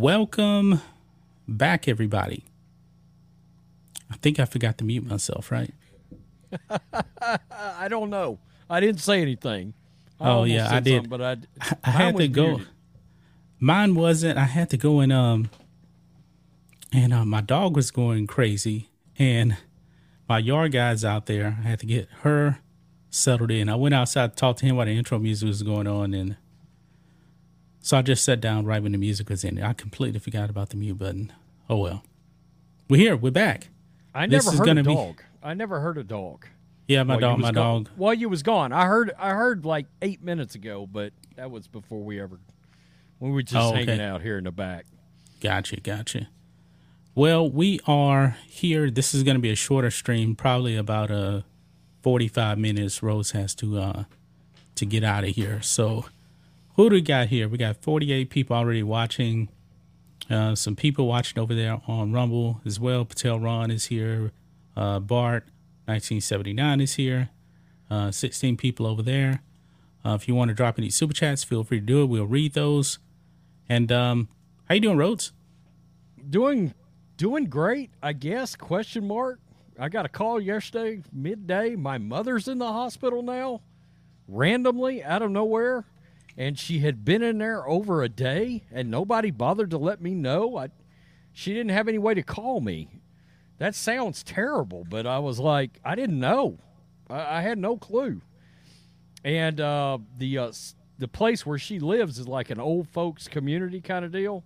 Welcome back, everybody. I think I forgot to mute myself, right? I don't know. I didn't say anything. Oh, yeah, I did. But I had to go. Muted. Mine wasn't. I had to go and my dog was going crazy. And my yard guy's out there. I had to get her settled in. I went outside to talk to him while the intro music was going on. And so I just sat down right when the music was in. I completely forgot about the mute button. Oh, well. We're here. We're back. I never heard a dog. Yeah, my dog. While you was gone. I heard like 8 minutes ago, but that was before we were just hanging out here in the back. Gotcha. Well, we are here. This is going to be a shorter stream, probably about 45 minutes. Rose has to get out of here. So who do we got here? We got 48 people already watching. Some people watching over there on Rumble as well. Patel Ron is here. Bart 1979 is here. 16 people over there. If you want to drop any super chats, feel free to do it. We'll read those. And how you doing, Rhodes? Doing great, I guess. Question mark. I got a call yesterday midday. My mother's in the hospital now, randomly out of nowhere, and she had been in there over a day, and nobody bothered to let me know. She didn't have any way to call me. That sounds terrible, but I was like, I didn't know. I had no clue. And the place where she lives is like an old folks community kind of deal.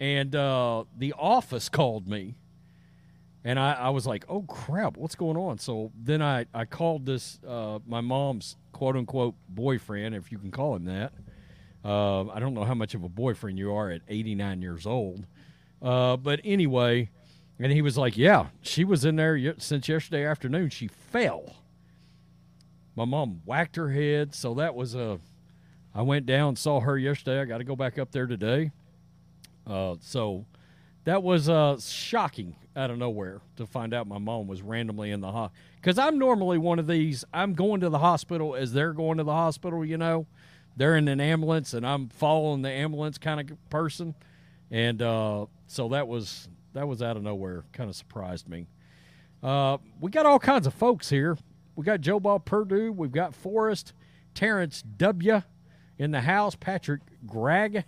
And the office called me. And I was like, oh, crap, what's going on? So then I called this, my mom's quote-unquote boyfriend, if you can call him that. I don't know how much of a boyfriend you are at 89 years old. But anyway... And he was like, yeah, she was in there since yesterday afternoon. She fell. My mom whacked her head. So that was I went down, saw her yesterday. I got to go back up there today. So that was shocking out of nowhere to find out my mom was randomly in the hospital. Because I'm normally one of these, I'm going to the hospital as they're going to the hospital, you know. They're in an ambulance, and I'm following the ambulance kind of person. And so that was... That was out of nowhere. Kind of surprised me. We got all kinds of folks here. We got Joe Bob Purdue. We've got Forrest, Terrence W. in the house. Patrick Gregg,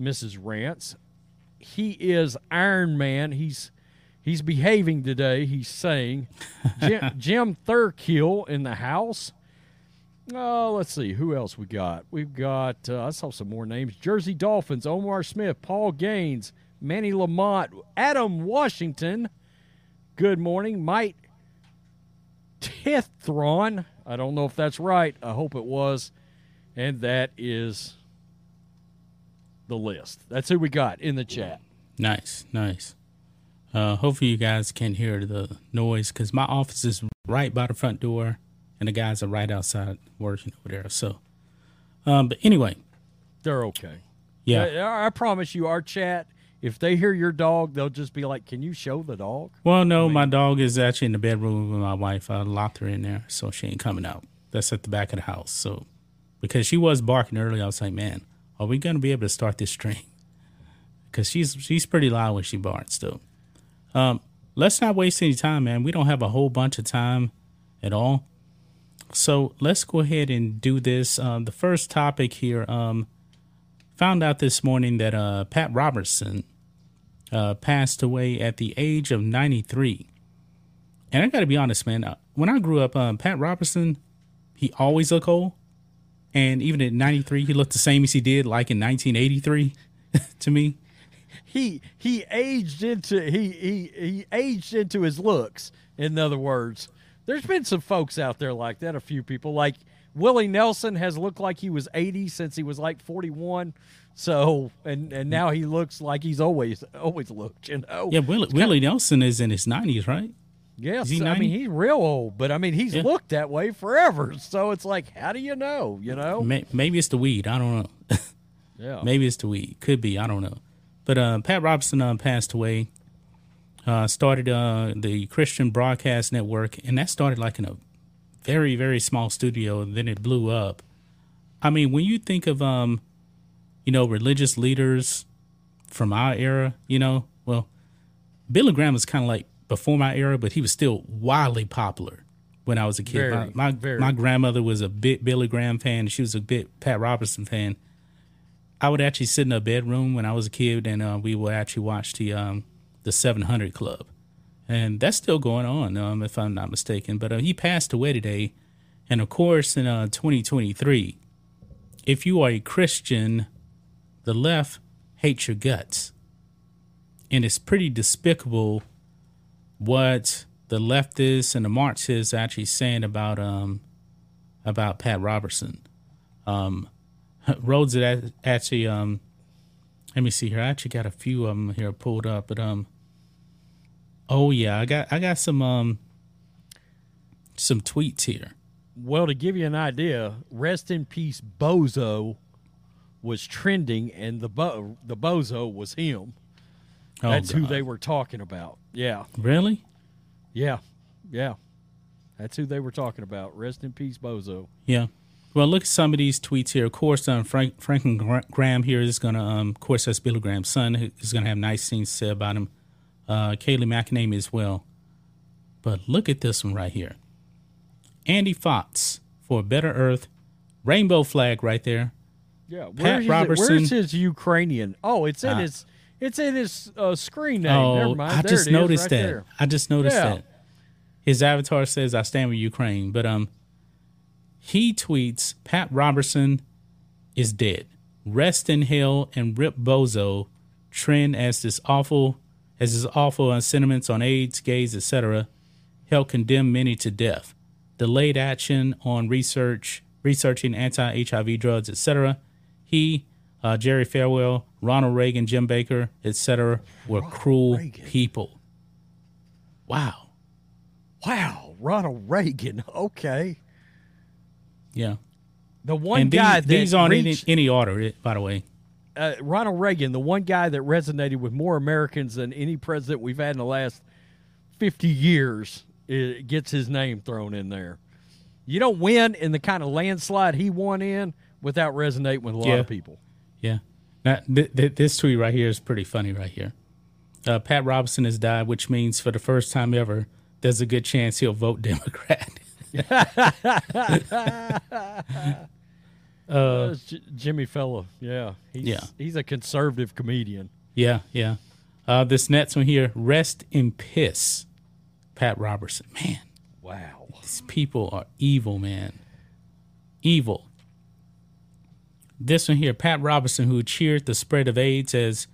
Mrs. Rance. He is Iron Man. He's behaving today. He's saying Jim Thurkill in the house. Let's see. Who else we got? We've got, I saw some more names. Jersey Dolphins, Omar Smith, Paul Gaines, Manny Lamont, Adam Washington, good morning. Mike Tithron, I don't know if that's right. I hope it was. And that is the list. That's who we got in the chat. Nice. Hopefully you guys can hear the noise because my office is right by the front door and the guys are right outside working over there. So, but anyway. They're okay. Yeah. I promise you our chat. If they hear your dog, they'll just be like, can you show the dog? Well, no, my dog is actually in the bedroom with my wife. I locked her in there, so she ain't coming out. That's at the back of the house. So, because she was barking earlier, I was like, man, are we going to be able to start this stream? Because she's pretty loud when she barks, though. Let's not waste any time, man. We don't have a whole bunch of time at all. So let's go ahead and do this. The first topic here, found out this morning that Pat Robertson passed away at the age of 93. And I got to be honest, man, when I grew up, Pat Robertson, he always looked old. And even at 93, he looked the same as he did like in 1983 to me. He aged into his looks. In other words, there's been some folks out there like that, a few people like Willie Nelson has looked like he was 80 since he was like 41. So, and now he looks like he's always looked, you know. Yeah, Willie Nelson is in his 90s, right? Yes, I mean, he's real old, but I mean, he's looked that way forever. So it's like, how do you know, you know? Maybe it's the weed. I don't know. Yeah. Maybe it's the weed. Could be. I don't know. But Pat Robertson passed away, started the Christian Broadcast Network, and that started like in a very, very small studio, and then it blew up. I mean, when you think of religious leaders from our era, you know, well, Billy Graham is kind of like before my era, but he was still wildly popular when I was a kid. My grandmother was a big Billy Graham fan, and she was a big Pat Robertson fan. I would actually sit in her bedroom when I was a kid, and we would actually watch the 700 Club. And that's still going on, if I'm not mistaken. But he passed away today. And, of course, in 2023, if you are a Christian, the left hates your guts. And it's pretty despicable what the leftists and the Marxists are actually saying about Pat Robertson. Rhodes actually, let me see here. I actually got a few of them here pulled up, but oh yeah, I got some tweets here. Well, to give you an idea, rest in peace, Bozo was trending, and the Bozo was him. That's who they were talking about. Yeah. Really? Yeah. Yeah. That's who they were talking about. Rest in peace, Bozo. Yeah. Well, look at some of these tweets here. Of course, Franklin Graham here is going to, of course, that's Billy Graham's son, who's going to have nice things to say about him. Kayleigh McEnany as well. But look at this one right here. Andy Fox for a Better Earth. Rainbow flag right there. Yeah. Pat Robertson. Where's his Ukrainian? Oh, it's in his... It's in his screen name. Oh, never mind. I just noticed that. His avatar says, "I stand with Ukraine," but he tweets, "Pat Robertson is dead. Rest in hell and rip Bozo. Trend as his awful sentiments on AIDS, gays, etc. Help condemn many to death. Delayed action on researching anti-HIV drugs, etc. He." Jerry Farewell, Ronald Reagan, Jim Baker, etc., were cruel people. Wow. Wow, Ronald Reagan. Okay. Yeah. The one and guy that these aren't any order, by the way. Ronald Reagan, the one guy that resonated with more Americans than any president we've had in the last 50 years, gets his name thrown in there. You don't win in the kind of landslide he won in without resonating with a lot of people. Yeah. Now, this tweet right here is pretty funny right here. Pat Robertson has died, which means for the first time ever, there's a good chance he'll vote Democrat. Jimmy Fella. Yeah. He's a conservative comedian. Yeah, yeah. This next one here, rest in piss, Pat Robertson. Man. Wow. These people are evil, man. Evil. This one here, Pat Robertson, who cheered the spread of AIDS as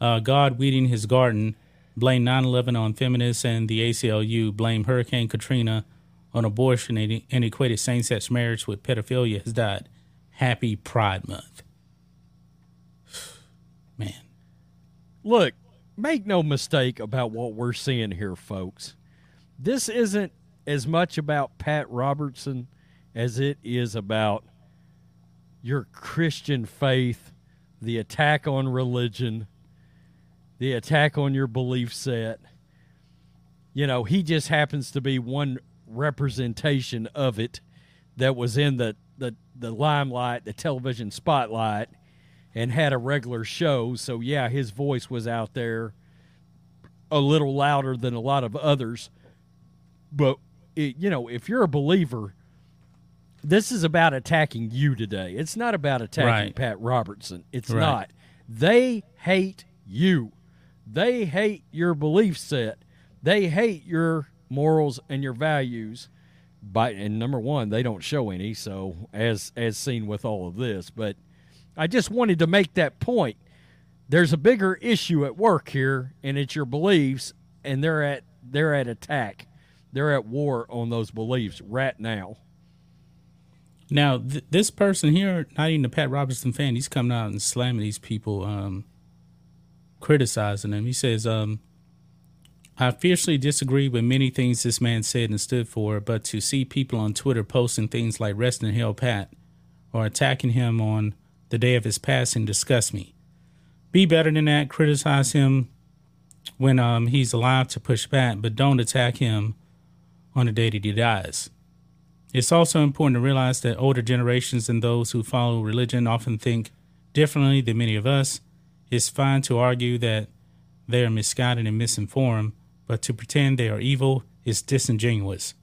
God weeding his garden, blamed 9/11 on feminists and the ACLU, blamed Hurricane Katrina on abortion, and equated same-sex marriage with pedophilia, has died. Happy Pride Month. Man. Look, make no mistake about what we're seeing here, folks. This isn't as much about Pat Robertson as it is about your Christian faith, the attack on religion, the attack on your belief set. You know, he just happens to be one representation of it that was in the limelight, the television spotlight, and had a regular show. So, yeah, his voice was out there a little louder than a lot of others. But, you know, if you're a believer... This is about attacking you today. It's not about attacking Pat Robertson. It's not. They hate you. They hate your belief set. They hate your morals and your values. And number one, they don't show any, so as seen with all of this. But I just wanted to make that point. There's a bigger issue at work here, and it's your beliefs, and they're at attack. They're at war on those beliefs right now. Now, this person here, not even a Pat Robertson fan, he's coming out and slamming these people, criticizing them. He says, I fiercely disagree with many things this man said and stood for, but to see people on Twitter posting things like rest in hell, Pat, or attacking him on the day of his passing disgusts me. Be better than that. Criticize him when he's alive to push back, but don't attack him on the day that he dies. It's also important to realize that older generations and those who follow religion often think differently than many of us. It's fine to argue that they are misguided and misinformed, but to pretend they are evil is disingenuous.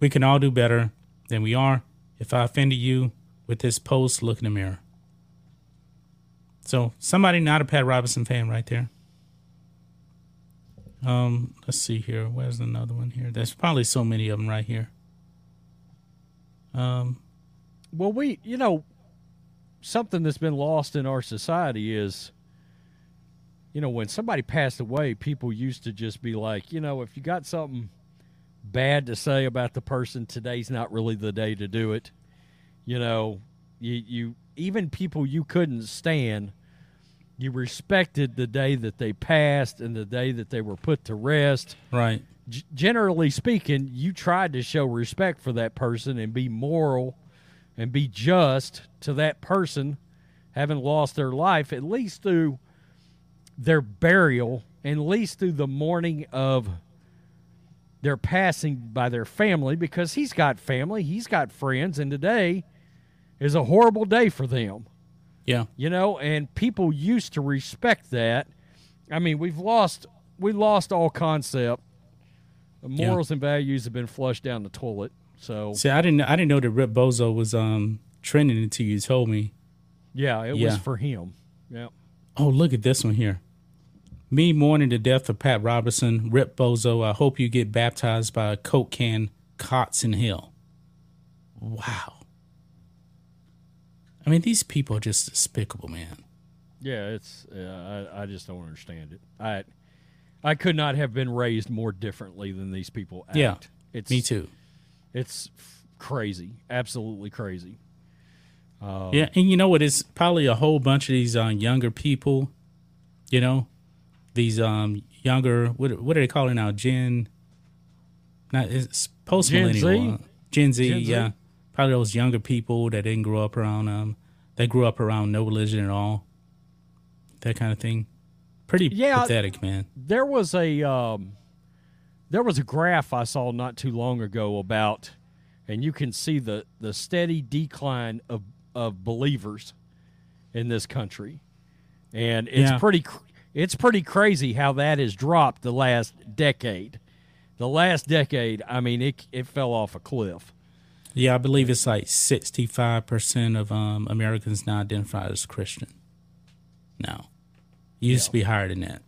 We can all do better than we are. If I offended you with this post, look in the mirror. So somebody not a Pat Robertson fan right there. Let's see here. Where's another one here? There's probably so many of them right here. Well, something that's been lost in our society is, when somebody passed away, people used to just be like, if you got something bad to say about the person, today's not really the day to do it. You even people you couldn't stand, you respected the day that they passed and the day that they were put to rest. Right. Generally speaking, you tried to show respect for that person and be moral and be just to that person having lost their life, at least through their burial, at least through the mourning of their passing by their family, because he's got family, he's got friends, and today is a horrible day for them. Yeah. And people used to respect that. I mean, we lost all concept. The morals and values have been flushed down the toilet. So see, I didn't know that Rip Bozo was trending until you told me. Yeah, it was for him. Yeah. Oh, look at this one here. Me mourning the death of Pat Robertson, Rip Bozo. I hope you get baptized by a Coke can, cots in hell. Wow. I mean, these people are just despicable, man. Yeah, it's. I just don't understand it. I could not have been raised more differently than these people act. Yeah, me too. It's crazy, absolutely crazy. Yeah, and you know what? It's probably a whole bunch of these younger people, these younger, what are they calling now? It's post-millennial. Gen Z, yeah. Probably those younger people that didn't grow up around, they grew up around no religion at all, that kind of thing. Pretty pathetic, man. There was a graph I saw not too long ago about, and you can see the steady decline of believers in this country. And it's pretty crazy how that has dropped the last decade. The last decade, I mean, it fell off a cliff. Yeah, I believe it's like 65% of Americans now identify as Christian. Now, it used to be higher than that.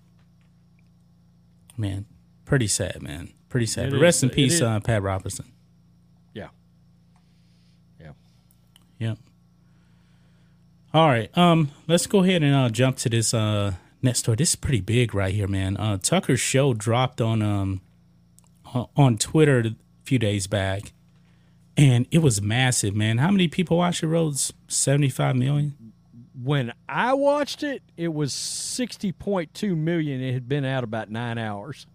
Man. Pretty sad, man. Pretty sad. But rest in peace, Pat Robertson. Yeah. Yeah. Yep. All right. Let's go ahead and jump to this next story. This is pretty big right here, man. Tucker's show dropped on Twitter a few days back, and it was massive, man. How many people watched it, Rhodes? 75 million? When I watched it, it was 60.2 million. It had been out about 9 hours.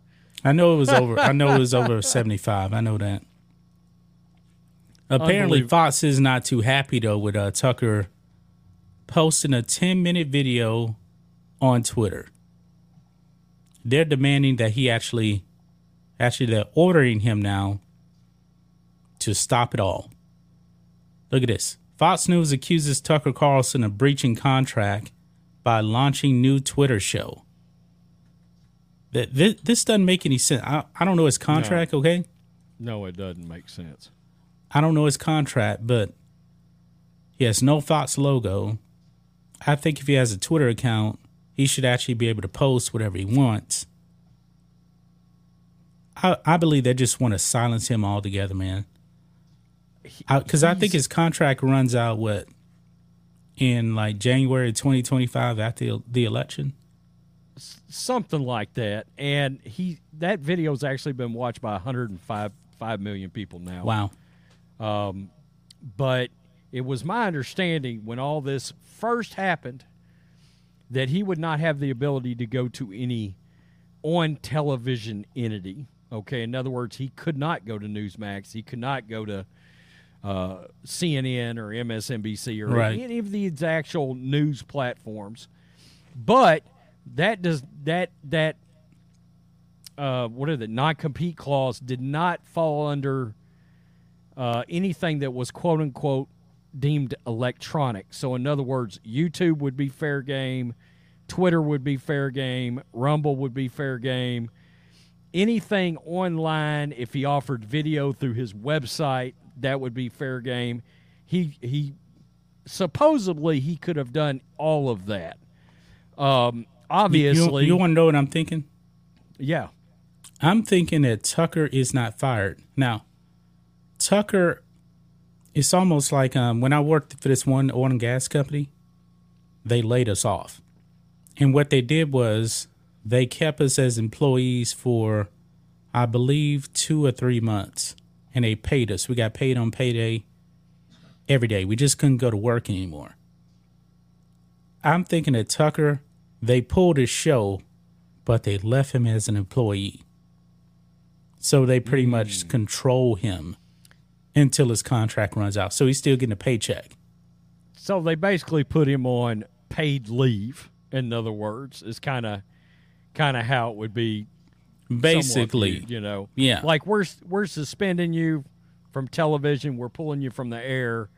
I know it was over 75. I know that. Apparently, Fox is not too happy, though, with Tucker posting a 10-minute video on Twitter. They're demanding that he actually they're ordering him now to stop it all. Look at this. Fox News accuses Tucker Carlson of breaching contract by launching new Twitter show. This doesn't make any sense. I don't know his contract, okay? No, it doesn't make sense. I don't know his contract, but he has no Fox logo. I think if he has a Twitter account, he should actually be able to post whatever he wants. I believe they just want to silence him altogether, man. Because I think his contract runs out, in like January 2025 after the election? Something like that, and that video's actually been watched by 105 million people now. Wow. But it was my understanding when all this first happened that he would not have the ability to go to any on-television entity, okay? In other words, he could not go to Newsmax. He could not go to CNN or MSNBC or any of these actual news platforms. But... That non-compete clause did not fall under anything that was quote unquote deemed electronic. So in other words, YouTube would be fair game, Twitter would be fair game. Rumble would be fair game. Anything online, if he offered video through his website, that would be fair game. He supposedly he could have done all of that. Obviously, you want to know what I'm thinking? Yeah, I'm thinking that Tucker is not fired now. Tucker, it's almost like when I worked for this one oil and gas company, they laid us off, and what they did was they kept us as employees for, I believe, 2 or 3 months, and they paid us. We got paid on payday every day. We just couldn't go to work anymore. I'm thinking that Tucker, they pulled his show, but they left him as an employee. So they pretty much control him until his contract runs out. So he's still getting a paycheck. So they basically put him on paid leave, in other words, is kind of how it would be. Basically, somewhat, you know, yeah, like we're suspending you from television. We're pulling you from the air.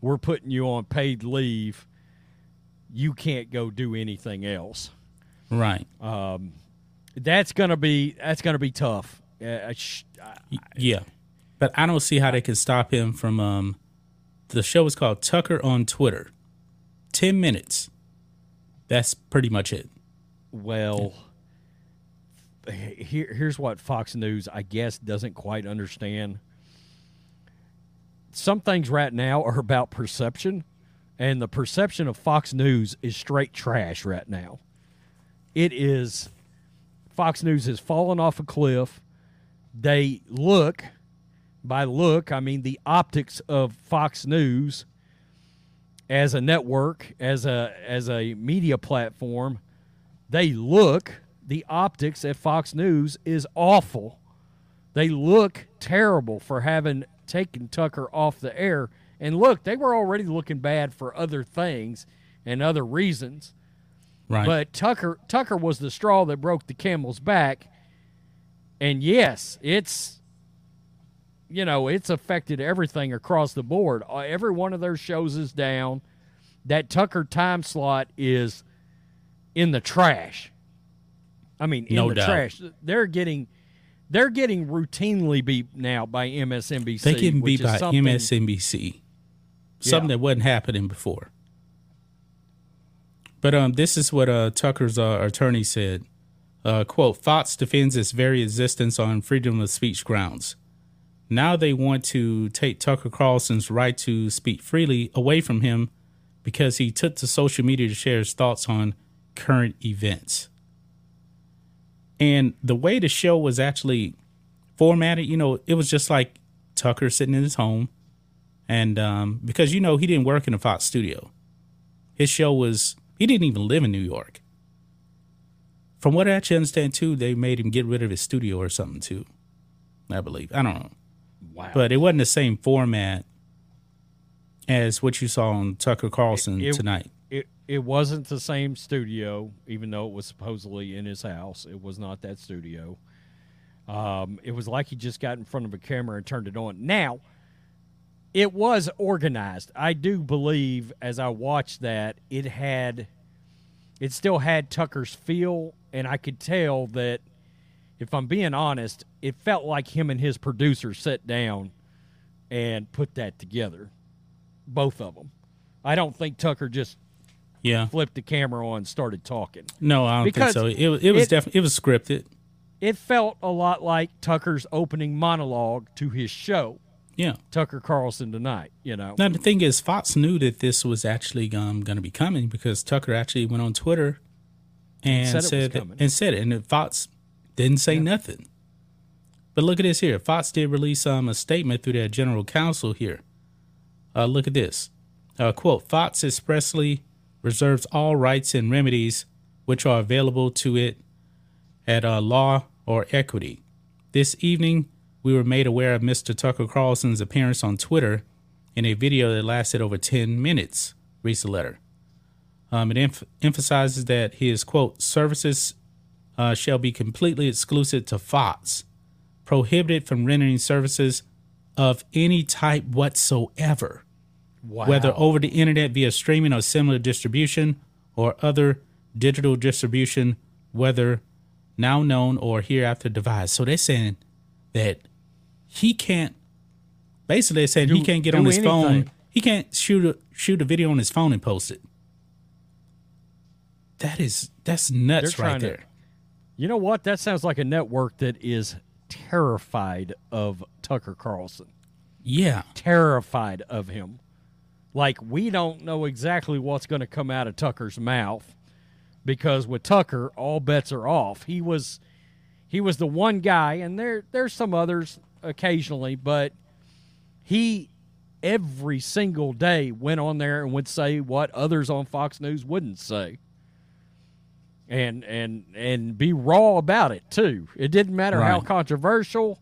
We're putting you on paid leave. You can't go do anything else. Right. That's going to be tough. Yeah. But I don't see how they can stop him from, the show is called Tucker on Twitter. 10 minutes. That's pretty much it. Well, yeah. Here's what Fox News, I guess, doesn't quite understand. Some things right now are about perception, and the perception of Fox News is straight trash right now. It is. Fox News has fallen off a cliff. They look, by look, I mean the optics of Fox News as a network, as a media platform, the optics at Fox News is awful. They look terrible for having taken Tucker off the air. And look, they were already looking bad for other things and other reasons. Right. But Tucker was the straw that broke the camel's back. And yes, it's affected everything across the board. Every one of their shows is down. That Tucker time slot is in the trash. I mean, trash. They're getting routinely beat now by MSNBC. They getting beat by MSNBC. Something that wasn't happening before. But this is what Tucker's attorney said. Quote, Fox defends its very existence on freedom of speech grounds. Now they want to take Tucker Carlson's right to speak freely away from him because he took to social media to share his thoughts on current events. And the way the show was actually formatted, it was just like Tucker sitting in his home. And because, he didn't work in a Fox studio. His show was... He didn't even live in New York. From what I actually understand, too, they made him get rid of his studio or something, too, I believe. I don't know. Wow. But it wasn't the same format as what you saw on Tucker Carlson Tonight. It wasn't the same studio, even though it was supposedly in his house. It was not that studio. It was like he just got in front of a camera and turned it on. Now, it was organized. I do believe, as I watched that, it still had Tucker's feel, and I could tell that, if I'm being honest, it felt like him and his producer sat down and put that together, both of them. I don't think Tucker just flipped the camera on and started talking. No, I don't think so. It was scripted. It felt a lot like Tucker's opening monologue to his show. Yeah, Tucker Carlson Tonight, Now, the thing is, Fox knew that this was actually going to be coming because Tucker actually went on Twitter and said it. And Fox didn't say nothing. But look at this here. Fox did release a statement through their general counsel here. Look at this. Quote, Fox expressly reserves all rights and remedies which are available to it at law or equity. This evening, we were made aware of Mr. Tucker Carlson's appearance on Twitter in a video that lasted over 10 minutes, reads the letter. It emphasizes that his, quote, services shall be completely exclusive to Fox, prohibited from rendering services of any type whatsoever, whether over the internet via streaming or similar distribution or other digital distribution, whether now known or hereafter devised. So they're saying that he can't, basically they're saying he can't get on his phone. He can't shoot a video on his phone and post it. That's nuts right there. You know what? That sounds like a network that is terrified of Tucker Carlson. Yeah. Terrified of him. Like, we don't know exactly what's going to come out of Tucker's mouth, because with Tucker, all bets are off. He was the one guy, and there's some others occasionally, but he every single day went on there and would say what others on Fox News wouldn't say. And be raw about it, too. It didn't matter how controversial.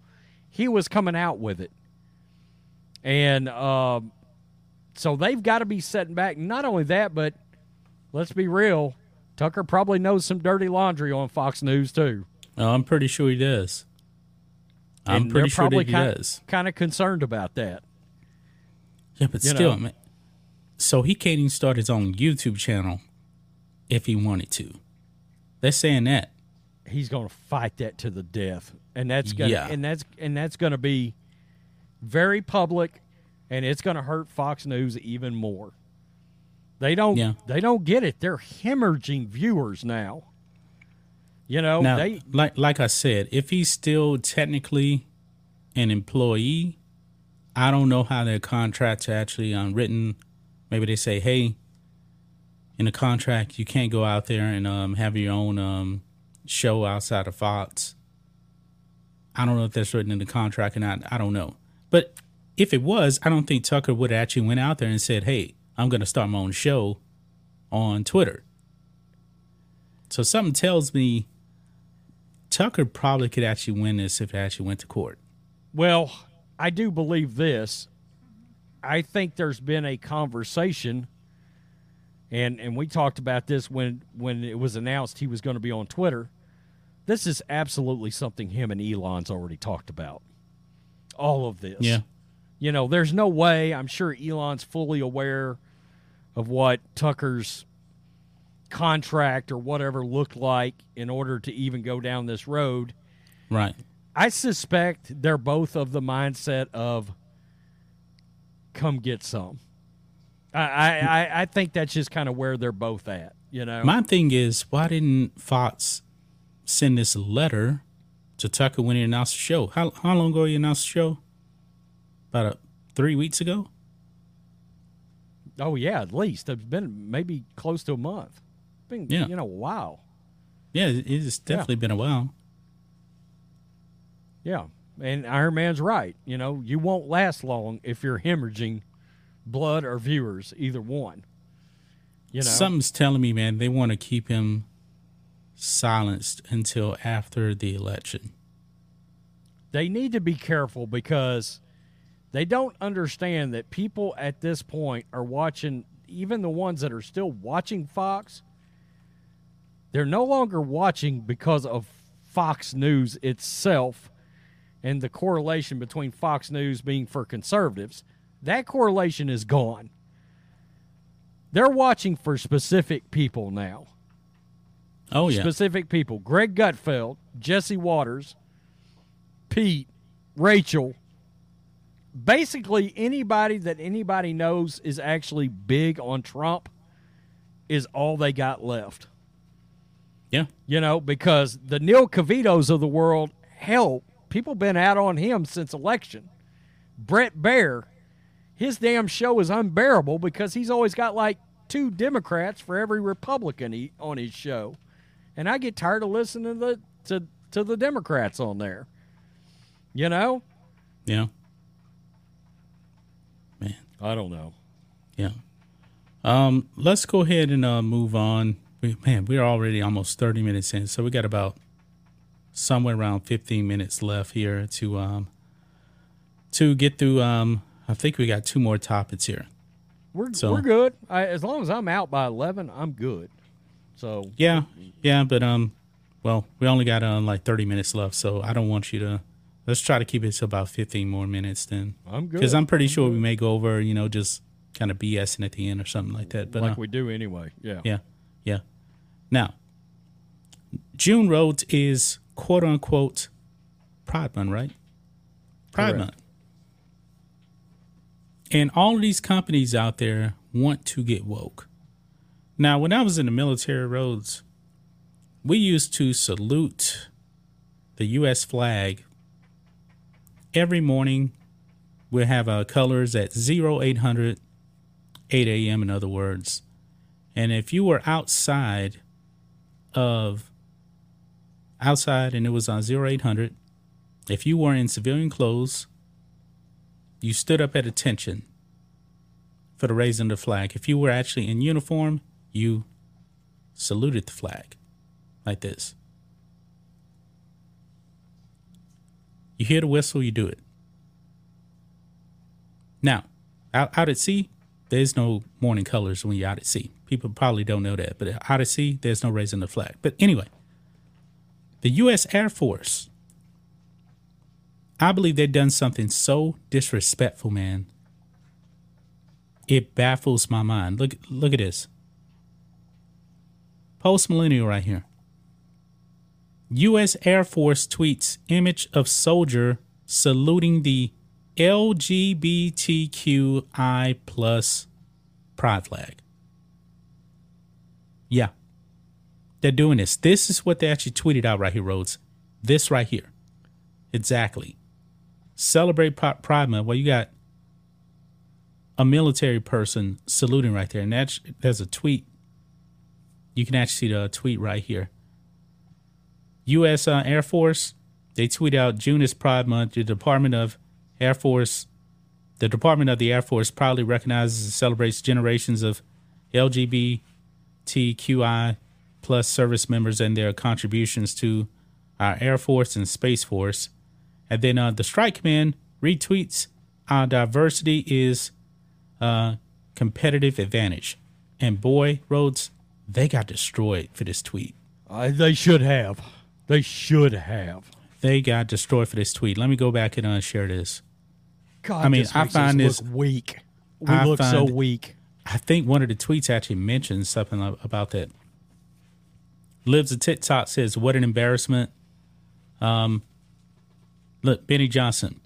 He was coming out with it. And so they've got to be setting back. Not only that, but let's be real. Tucker probably knows some dirty laundry on Fox News, too. I'm pretty sure he does. I'm pretty sure that he does. Kind of concerned about that. Yeah, but still, man. So he can't even start his own YouTube channel if he wanted to. They're saying that he's going to fight that to the death, and that's going to be very public, and it's going to hurt Fox News even more. They don't get it. They're hemorrhaging viewers now. Like I said, if he's still technically an employee, I don't know how their contracts are actually unwritten. Maybe they say, hey, in a contract, you can't go out there and have your own show outside of Fox. I don't know if that's written in the contract or not. I don't know. But if it was, I don't think Tucker would have actually went out there and said, hey, I'm going to start my own show on Twitter. So something tells me Tucker probably could actually win this if it actually went to court. Well, I do believe this. I think there's been a conversation. And we talked about this when it was announced he was going to be on Twitter. This is absolutely something him and Elon's already talked about. All of this. Yeah. There's no way. I'm sure Elon's fully aware of what Tucker's contract or whatever looked like in order to even go down this road. Right. I suspect they're both of the mindset of come get some. I think that's just kind of where they're both at, My thing is, why didn't Fox send this letter to Tucker when he announced the show? How long ago he announced the show? About 3 weeks ago? Oh, yeah, at least. It's been maybe close to a month. It's been, a while. Yeah, it's definitely been a while. Yeah, and Iron Man's right. You won't last long if you're hemorrhaging blood or viewers, either one. Something's telling me, man, they want to keep him silenced until after the election. They need to be careful because they don't understand that people at this point are watching, even the ones that are still watching Fox, they're no longer watching because of Fox News itself and the correlation between Fox News being for conservatives. That correlation is gone. They're watching for specific people now. Oh, yeah. Specific people. Greg Gutfeld, Jesse Waters, Pete, Rachel. Basically, anybody that anybody knows is actually big on Trump is all they got left. Yeah. Because the Neil Cavutos of the world, hell, people been out on him since election. Brett Baier. His damn show is unbearable because he's always got like 2 Democrats for every Republican on his show. And I get tired of listening to the Democrats on there. Yeah. Man. I don't know. Yeah. Let's go ahead and move on. We're already almost 30 minutes in, so we got about somewhere around 15 minutes left here to get through. I think we got 2 more topics here. We're good. As long as I'm out by 11, I'm good. So yeah, but we only got like 30 minutes left, so I don't want you to. Let's try to keep it to about 15 more minutes then. I'm good because I'm pretty sure we may go over. Just kind of BSing at the end or something like that. But like we do anyway. Yeah. Now, June Rhodes is quote unquote Pride Month, right? Pride Month. And all of these companies out there want to get woke. Now, when I was in the military, Rhodes, we used to salute the U.S. flag every morning. We'll have our colors at 0800, 8 a.m., in other words. And if you were outside and it was on 0800, if you were in civilian clothes, you stood up at attention for the raising of the flag. If you were actually in uniform, you saluted the flag like this. You hear the whistle, you do it. Now, out at sea, there's no morning colors when you're out at sea. People probably don't know that, but out at sea, there's no raising the flag. But anyway, the U.S. Air Force, I believe they've done something so disrespectful, man. It baffles my mind. Look at this. Post-millennial right here. U.S. Air Force tweets image of soldier saluting the LGBTQI+ pride flag. Yeah. They're doing this. This is what they actually tweeted out right here, Rhodes. This right here. Exactly. Celebrate Pride Month. Well, you got a military person saluting right there. And there's a tweet. You can actually see the tweet right here. U.S. Air Force, they tweet out, June is Pride Month. The Department of the Air Force proudly recognizes and celebrates generations of LGBTQI+ service members and their contributions to our Air Force and Space Force. And then the Strike Command retweets, our diversity is competitive advantage. And boy, Rhodes, they got destroyed for this tweet. They should have. They should have. They got destroyed for this tweet. Let me go back and unshare this. God, I mean, I find this weak. We look so weak. I think one of the tweets actually mentions something about that. Lives of TikTok says, "What an embarrassment." Look, Benny Johnson.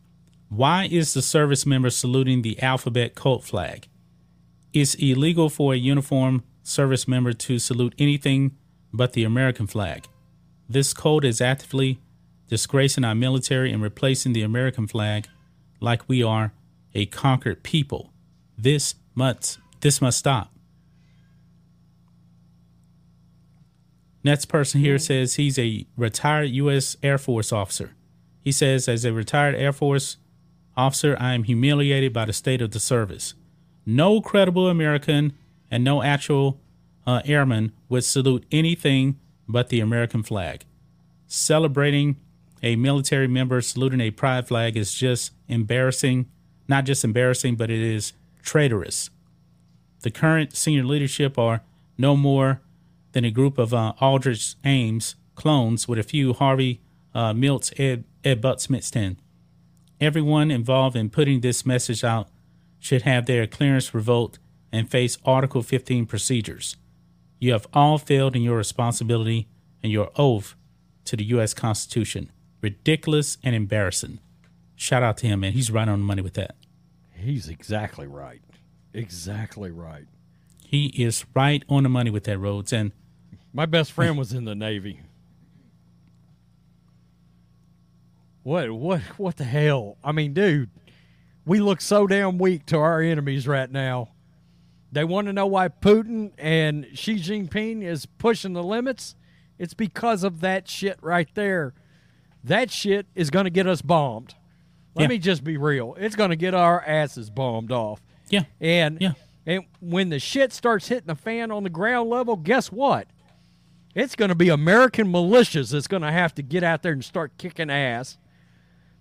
Why is the service member saluting the alphabet cult flag? It's illegal for a uniformed service member to salute anything but the American flag. This cult is actively disgracing our military and replacing the American flag. Like we are a conquered people. This must stop. Next person here says he's a retired U.S. Air Force officer. He says, as a retired Air Force officer, I am humiliated by the state of the service. No credible American and no actual airman would salute anything but the American flag. Celebrating a military member saluting a pride flag is just embarrassing. Not just embarrassing, but it is traitorous. The current senior leadership are no more than a group of Aldrich Ames clones with a few Harvey Milk, Ed Butts mixed in. Everyone involved in putting this message out should have their clearance revoked and face Article 15 procedures. You have all failed in your responsibility and your oath to the U.S. Constitution. Ridiculous and embarrassing. Shout out to him, man. He's right on the money with that. He's exactly right. Exactly right. He is right on the money with that, Rhodes. And my best friend was in the Navy. What the hell? I mean, dude, we look so damn weak to our enemies right now. They want to know why Putin and Xi Jinping is pushing the limits. It's because of that shit right there. That shit is going to get us bombed. Let me just be real. It's going to get our asses bombed off. Yeah. And when the shit starts hitting the fan on the ground level, guess what? It's going to be American militias that's going to have to get out there and start kicking ass,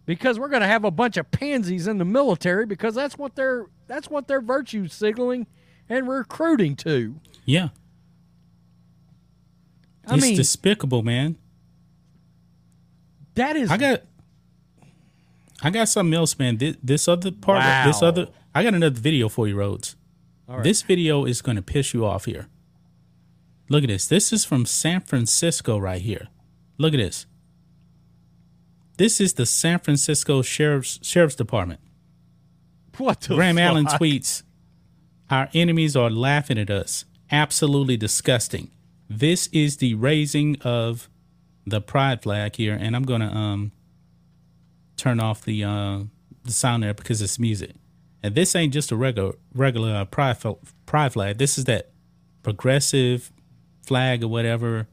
because we're going to have a bunch of pansies in the military, because that's what they're virtue signaling and recruiting to. Yeah. I mean, despicable, man. That is. I got something else, man. This other part. Wow. I got another video for you, Rhodes. All right. This video is going to piss you off here. Look at this. This is from San Francisco right here. Look at this. This is the San Francisco Sheriff's Department. What the Graham fuck? Allen tweets, "Our enemies are laughing at us. Absolutely disgusting. This is the raising of the pride flag here." And I'm going to turn off the sound there because it's music. And this ain't just a regular pride flag. This is that progressive flag or whatever.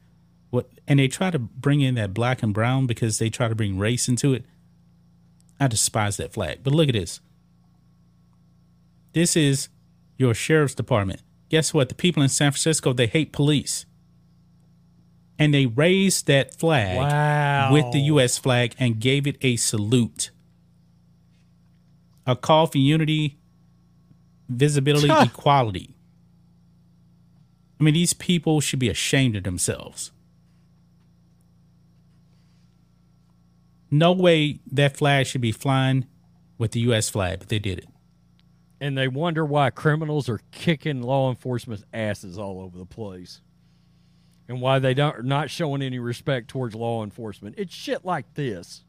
And they try to bring in that black and brown because they try to bring race into it. I despise that flag. But look at this. This is your sheriff's department. Guess what? The people in San Francisco, they hate police. And they raised that flag with the U.S. flag and gave it a salute. A call for unity, visibility, equality. I mean, these people should be ashamed of themselves. No way that flag should be flying with the U.S. flag, but they did it. And they wonder why criminals are kicking law enforcement's asses all over the place and why they don't not showing any respect towards law enforcement. It's shit like this.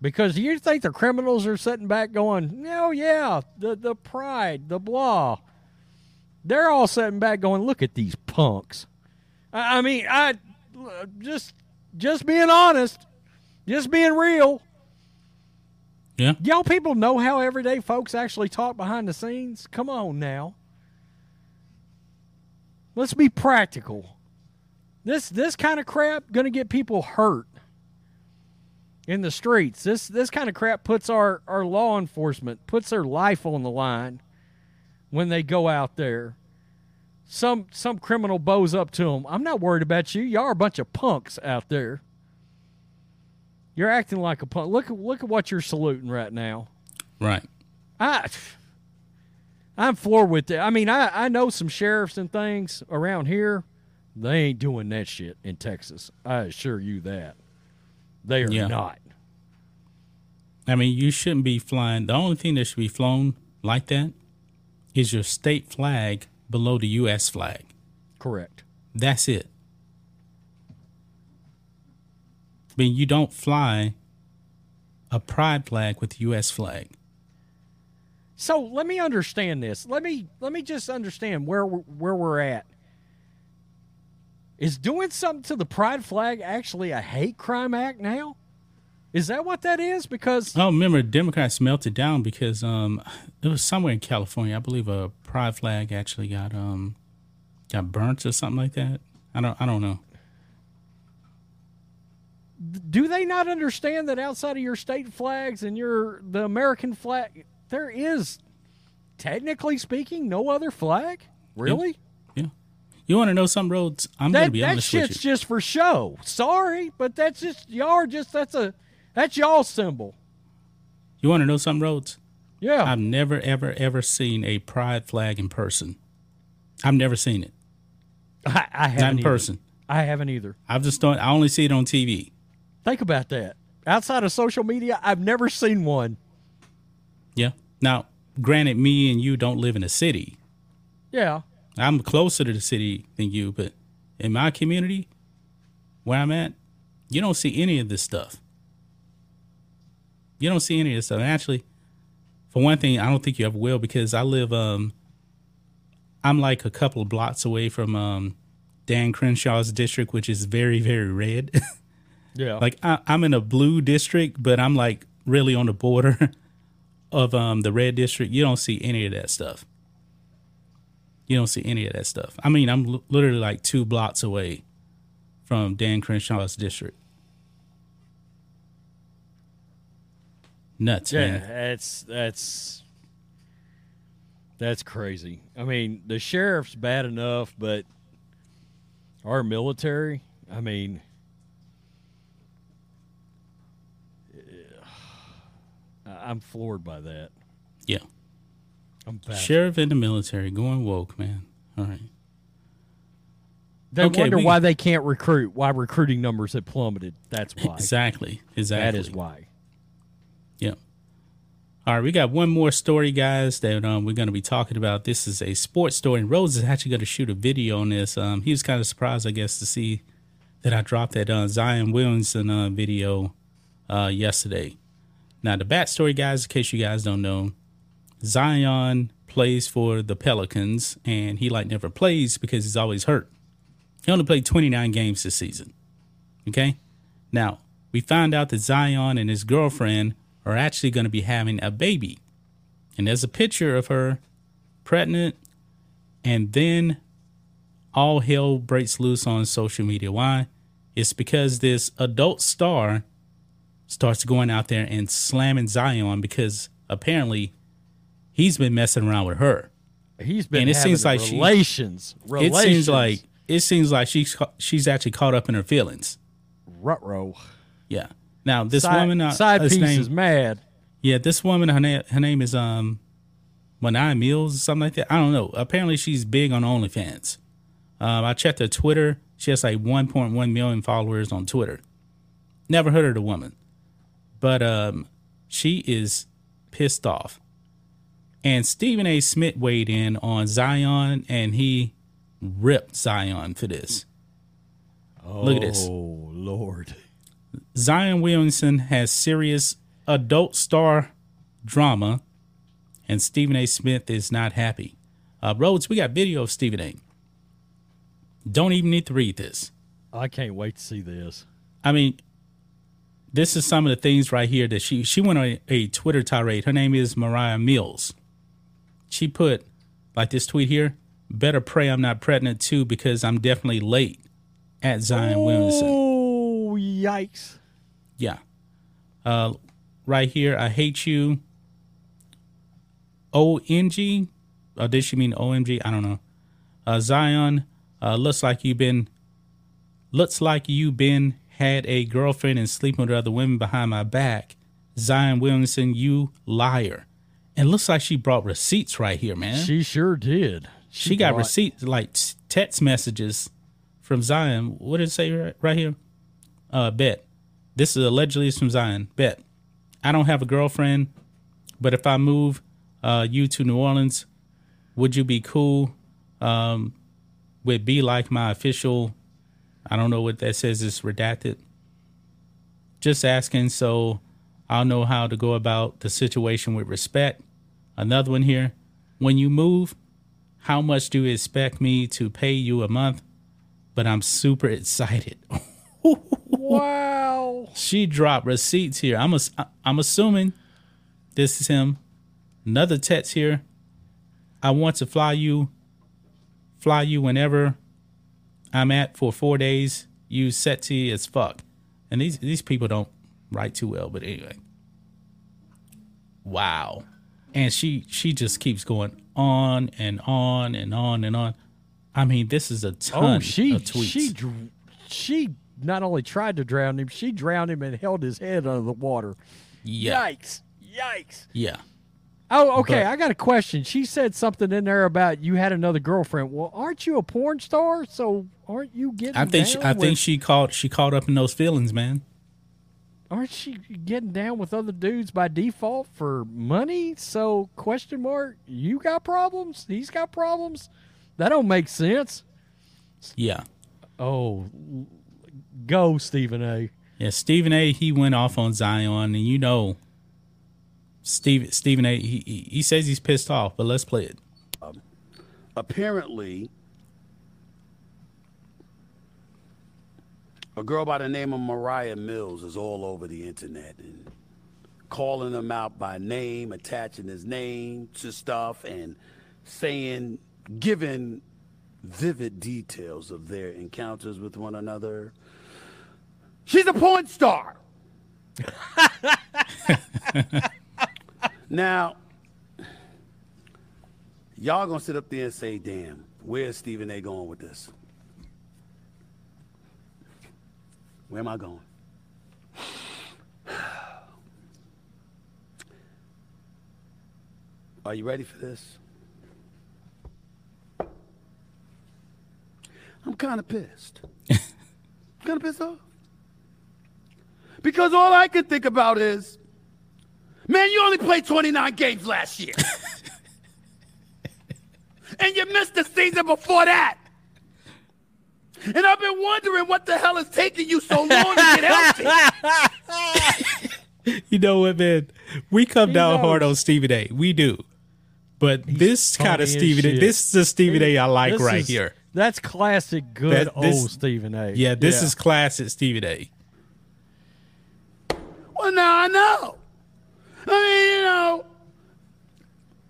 Because you think the criminals are sitting back going, no, yeah, the pride, the blah. They're all sitting back going, look at these punks. I mean, I just being honest. Just being real. Yeah. Y'all people know how everyday folks actually talk behind the scenes? Come on now. Let's be practical. This kind of crap going to get people hurt in the streets. This kind of crap puts our law enforcement, puts their life on the line when they go out there. Some criminal bows up to them. I'm not worried about you. Y'all are a bunch of punks out there. You're acting like a punk. Look at what you're saluting right now. Right. I'm floored with that. I mean, I know some sheriffs and things around here. They ain't doing that shit in Texas. I assure you that. They are not. I mean, you shouldn't be flying. The only thing that should be flown like that is your state flag below the U.S. flag. Correct. That's it. I mean, you don't fly a pride flag with the U.S. flag. So let me understand this. Let me just understand where we're at. Is doing something to the pride flag actually a hate crime act now? Is that what that is? Because oh, remember, Democrats melted down because it was somewhere in California, I believe, a pride flag actually got burnt or something like that. I don't know. Do they not understand that outside of your state flags and the American flag, there is, technically speaking, no other flag? Really? Yeah. You want to know something, Rhodes? I'm going to be honest with you. That shit's just for show. Sorry, but that's just, that's y'all's symbol. You want to know something, Rhodes? Yeah. I've never, ever, ever seen a pride flag in person. I've never seen it. I haven't. Not in person. I haven't either. I only see it on TV. Think about that. Outside of social media, I've never seen one. Yeah. Now, granted, me and you don't live in a city. Yeah. I'm closer to the city than you, but in my community, where I'm at, you don't see any of this stuff. And actually, for one thing, I don't think you ever will because I live, I'm like a couple of blocks away from Dan Crenshaw's district, which is very, very red. Yeah, like I'm in a blue district, but I'm like really on the border of the red district. You don't see any of that stuff. I mean, I'm literally like 2 blocks away from Dan Crenshaw's district. Nuts, yeah, man. That's crazy. I mean, the sheriff's bad enough, but our military, I mean. I'm floored by that. Yeah. I'm baffled. Sheriff in the military going woke, man. All right. They wonder why they can't recruit, why recruiting numbers have plummeted. That's why. Exactly. That is why. Yeah. All right, we got one more story, guys, that we're going to be talking about. This is a sports story, and Rose is actually going to shoot a video on this. He was kind of surprised, I guess, to see that I dropped that Zion Williamson video yesterday. Now, the backstory, guys, in case you guys don't know, Zion plays for the Pelicans, and he, never plays because he's always hurt. He only played 29 games this season, okay? Now, we found out that Zion and his girlfriend are actually going to be having a baby. And there's a picture of her pregnant. And then all hell breaks loose on social media. Why? It's because this adult star starts going out there and slamming Zion because apparently he's been messing around with her. He's been having relations. It seems like she's actually caught up in her feelings. Ruh-roh. Yeah. Now, this woman... is mad. Yeah, this woman, her name is Mariah Mills or something like that. I don't know. Apparently, she's big on OnlyFans. I checked her Twitter. She has 1.1 million followers on Twitter. Never heard of the woman. But she is pissed off. And Stephen A. Smith weighed in on Zion, and he ripped Zion for this. Oh, look at this. Oh, Lord. Zion Williamson has serious adult star drama, and Stephen A. Smith is not happy. Rhodes, we got video of Stephen A. Don't even need to read this. I can't wait to see this. I mean, this is some of the things right here that she went on a Twitter tirade. Her name is Mariah Mills. She put, this tweet here, better pray I'm not pregnant too because I'm definitely late at Zion Williamson. Yikes. Yeah. Right here, I hate you. OMG. Or did she mean OMG? I don't know. Zion, looks like you been had a girlfriend and sleeping with other women behind my back. Zion Williamson, you liar. And looks like she brought receipts right here, man. She sure did. She got receipts, text messages from Zion. What did it say right here? Bet. This is allegedly from Zion. Bet. I don't have a girlfriend, but if I move you to New Orleans, would you be cool with be like my official? I don't know what that says. It's redacted. Just asking so I'll know how to go about the situation with respect. Another one here. When you move, how much do you expect me to pay you a month? But I'm super excited. Wow. She dropped receipts here. I'm assuming this is him. Another text here. I want to fly you whenever I'm at for 4 days. You sexy as fuck. And these people don't write too well, but anyway. Wow. And she just keeps going on and on and on and on. I mean, this is a ton of tweets. She not only tried to drown him, she drowned him and held his head under the water. Yeah. Yikes. Yeah. Oh, okay. But I got a question. She said something in there about you had another girlfriend. Well, aren't you a porn star? So aren't you getting down? I think she caught up in those feelings, man. Aren't she getting down with other dudes by default for money? So you got problems? He's got problems? That don't make sense. Yeah. Oh, go, Stephen A. Yeah, Stephen A, he went off on Zion, and Stephen A, he says he's pissed off, but let's play it. Apparently, a girl by the name of Mariah Mills is all over the internet and calling him out by name, attaching his name to stuff, and giving vivid details of their encounters with one another. She's a porn star. Now, y'all going to sit up there and say, damn, where's Stephen A going with this? Where am I going? Are you ready for this? I'm kind of pissed. I'm kind of pissed off. Because all I can think about is Man, you only played 29 games last year. And you missed the season before that. And I've been wondering what the hell is taking you so long to get healthy. You know what, man? We come down hard on Stephen A. We do. But this kind of Stephen A, this is the Stephen A I like right here. That's classic good old Stephen A. Yeah, this is classic Stephen A. Well, now I know. I mean, you know,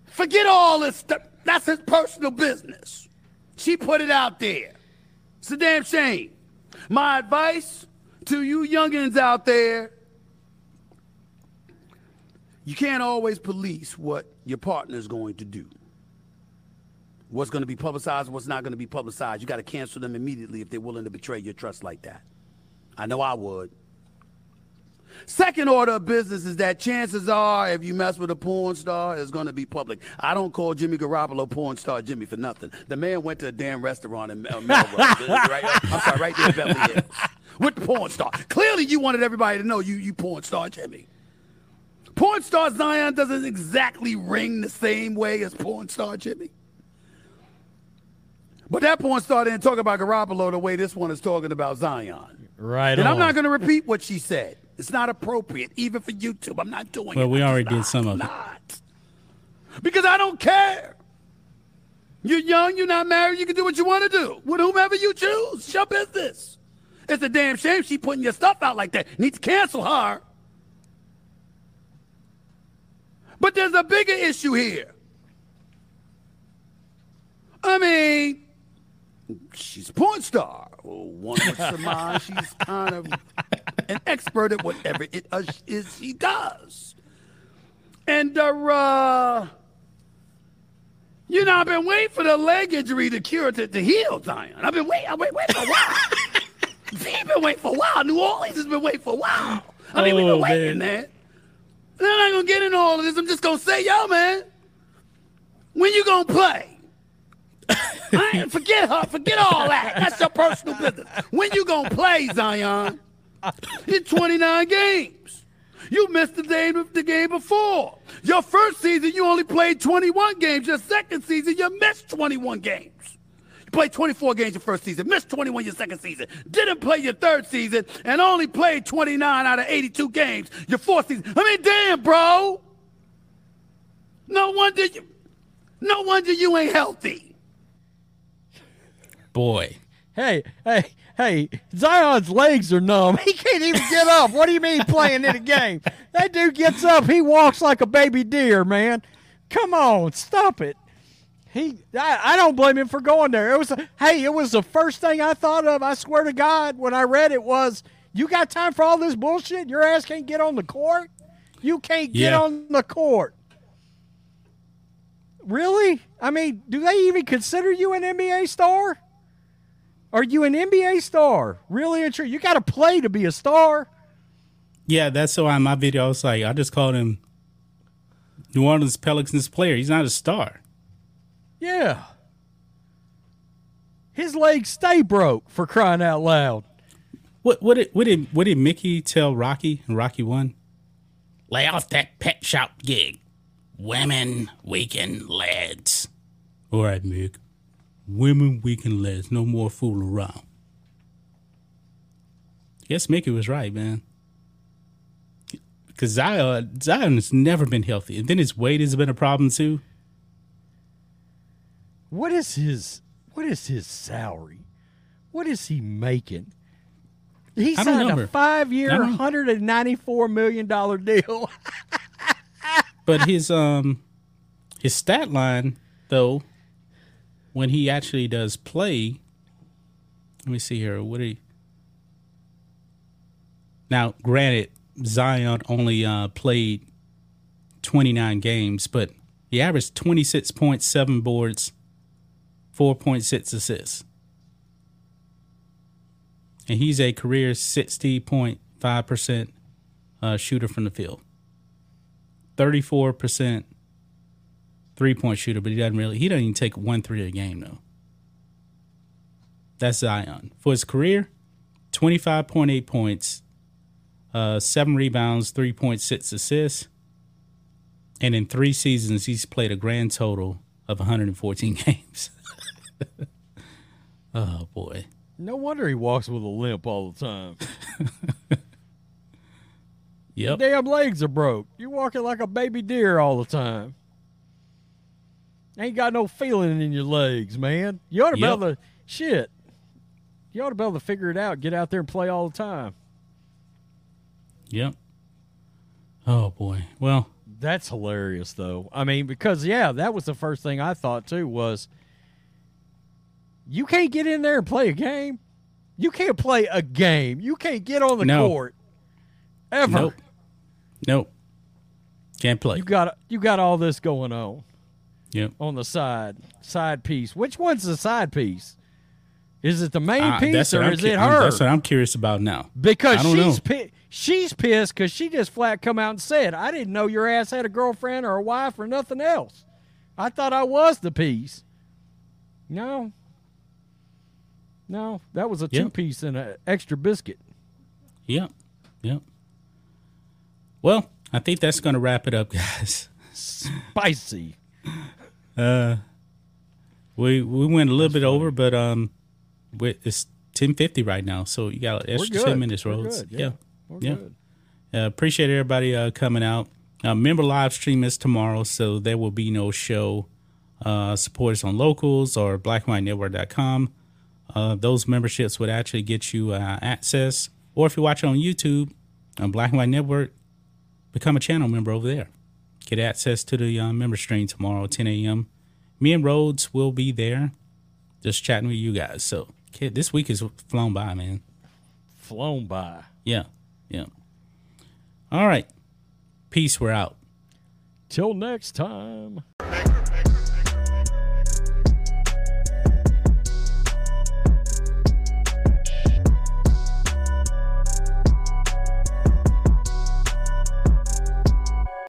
forget all this stuff. That's his personal business. She put it out there. It's a damn shame. My advice to you youngins out there, you can't always police what your partner is going to do. What's going to be publicized, what's not going to be publicized. You got to cancel them immediately if they're willing to betray your trust like that. I know I would. Second order of business is that chances are if you mess with a porn star, it's going to be public. I don't call Jimmy Garoppolo porn star Jimmy for nothing. The man went to a damn restaurant in Melrose, right there in Bellevue Hills, with the porn star. Clearly you wanted everybody to know you porn star Jimmy. Porn star Zion doesn't exactly ring the same way as porn star Jimmy. But that porn star didn't talk about Garoppolo the way this one is talking about Zion. Right on. And I'm not going to repeat what she said. It's not appropriate, even for YouTube. I'm not doing it. Well, we already did some of it. Because I don't care. You're young. You're not married. You can do what you want to do with whomever you choose. It's your business. It's a damn shame she's putting your stuff out like that. Need to cancel her. But there's a bigger issue here. I mean, she's a porn star. One would surmise she's kind of an expert at whatever it is she does. And, you know, I've been waiting for the leg injury to cure, to heal, Zion. I've been waiting for a while. He's been waiting for a while. New Orleans has been waiting for a while. I mean, we've been waiting, man. And I'm not going to get into all of this. I'm just going to say, yo, man, when you going to play? Forget her. Forget all that. That's your personal business. When you going to play, Zion? It's 29 games. You missed the game before. Your first season, you only played 21 games. Your second season, you missed 21 games. You played 24 games your first season, missed 21 your second season, didn't play your third season, and only played 29 out of 82 games your fourth season. I mean, damn, bro. No wonder you ain't healthy. Boy, hey! Zion's legs are numb. He can't even get up. What do you mean playing in a game? That dude gets up. He walks like a baby deer, man. Come on, stop it. I don't blame him for going there. It was the first thing I thought of. I swear to God, when I read it was, you got time for all this bullshit? Your ass can't get on the court. You can't get on the court. Really? I mean, do they even consider you an NBA star? Are you an NBA star? Really and true. You got to play to be a star. Yeah, that's why in my video, I was like, I just called him New Orleans Pelicans player. He's not a star. Yeah. His legs stay broke, for crying out loud. What did Mickey tell Rocky in Rocky 1? Lay off that pet shop gig. Women, weaken lads. All right, Mick. Women, weaken lads, no more fooling around. I guess Mickey was right, man. Because Zion has never been healthy. And then his weight has been a problem, too. What is his salary? What is he making? He signed a 5-year, $194 million deal. But his stat line, though, when he actually does play, let me see here. Now, granted, Zion only played 29 games, but he averaged 26.7 boards, 4.6 assists. And he's a career 60.5% shooter from the field. 34% three-point shooter, but he doesn't even take 1 3 a game, though. That's Zion. For his career, 25.8 points, 7 rebounds, 3.6 assists, And in 3 seasons, he's played a grand total of 114 games. Oh, boy. No wonder he walks with a limp all the time. Yep. Your damn legs are broke. You're walking like a baby deer all the time. Ain't got no feeling in your legs, man. You ought to be able to, shit, you ought to be able to figure it out, get out there and play all the time. Yep. Oh, boy. Well, that's hilarious, though. I mean, because, yeah, that was the first thing I thought, too, was you can't get in there and play a game. You can't play a game. You can't get on the court. Ever. Nope. Can't play. You got all this going on. Yep. On the side piece. Which one's the side piece? Is it the main piece or is it her? That's what I'm curious about now. Because she's pissed because she just flat come out and said, I didn't know your ass had a girlfriend or a wife or nothing else. I thought I was the piece. No, that was a two-piece and an extra biscuit. Yep. Well, I think that's going to wrap it up, guys. Spicy. We went a little bit over, but it's 10:50 right now, so you got an extra 10 minutes, Rhodes. Yeah, we're good. Appreciate everybody coming out. Member live stream is tomorrow, so there will be no show. Support us on Locals or blackandwhitenetwork.com. Those memberships would actually get you access, or if you watch it on YouTube on Black and White Network, become a channel member over there. Get access to the member stream tomorrow, 10 a.m. Me and Rhodes will be there just chatting with you guys. So, kid, this week has flown by, man. Flown by. Yeah. All right. Peace. We're out. Till next time.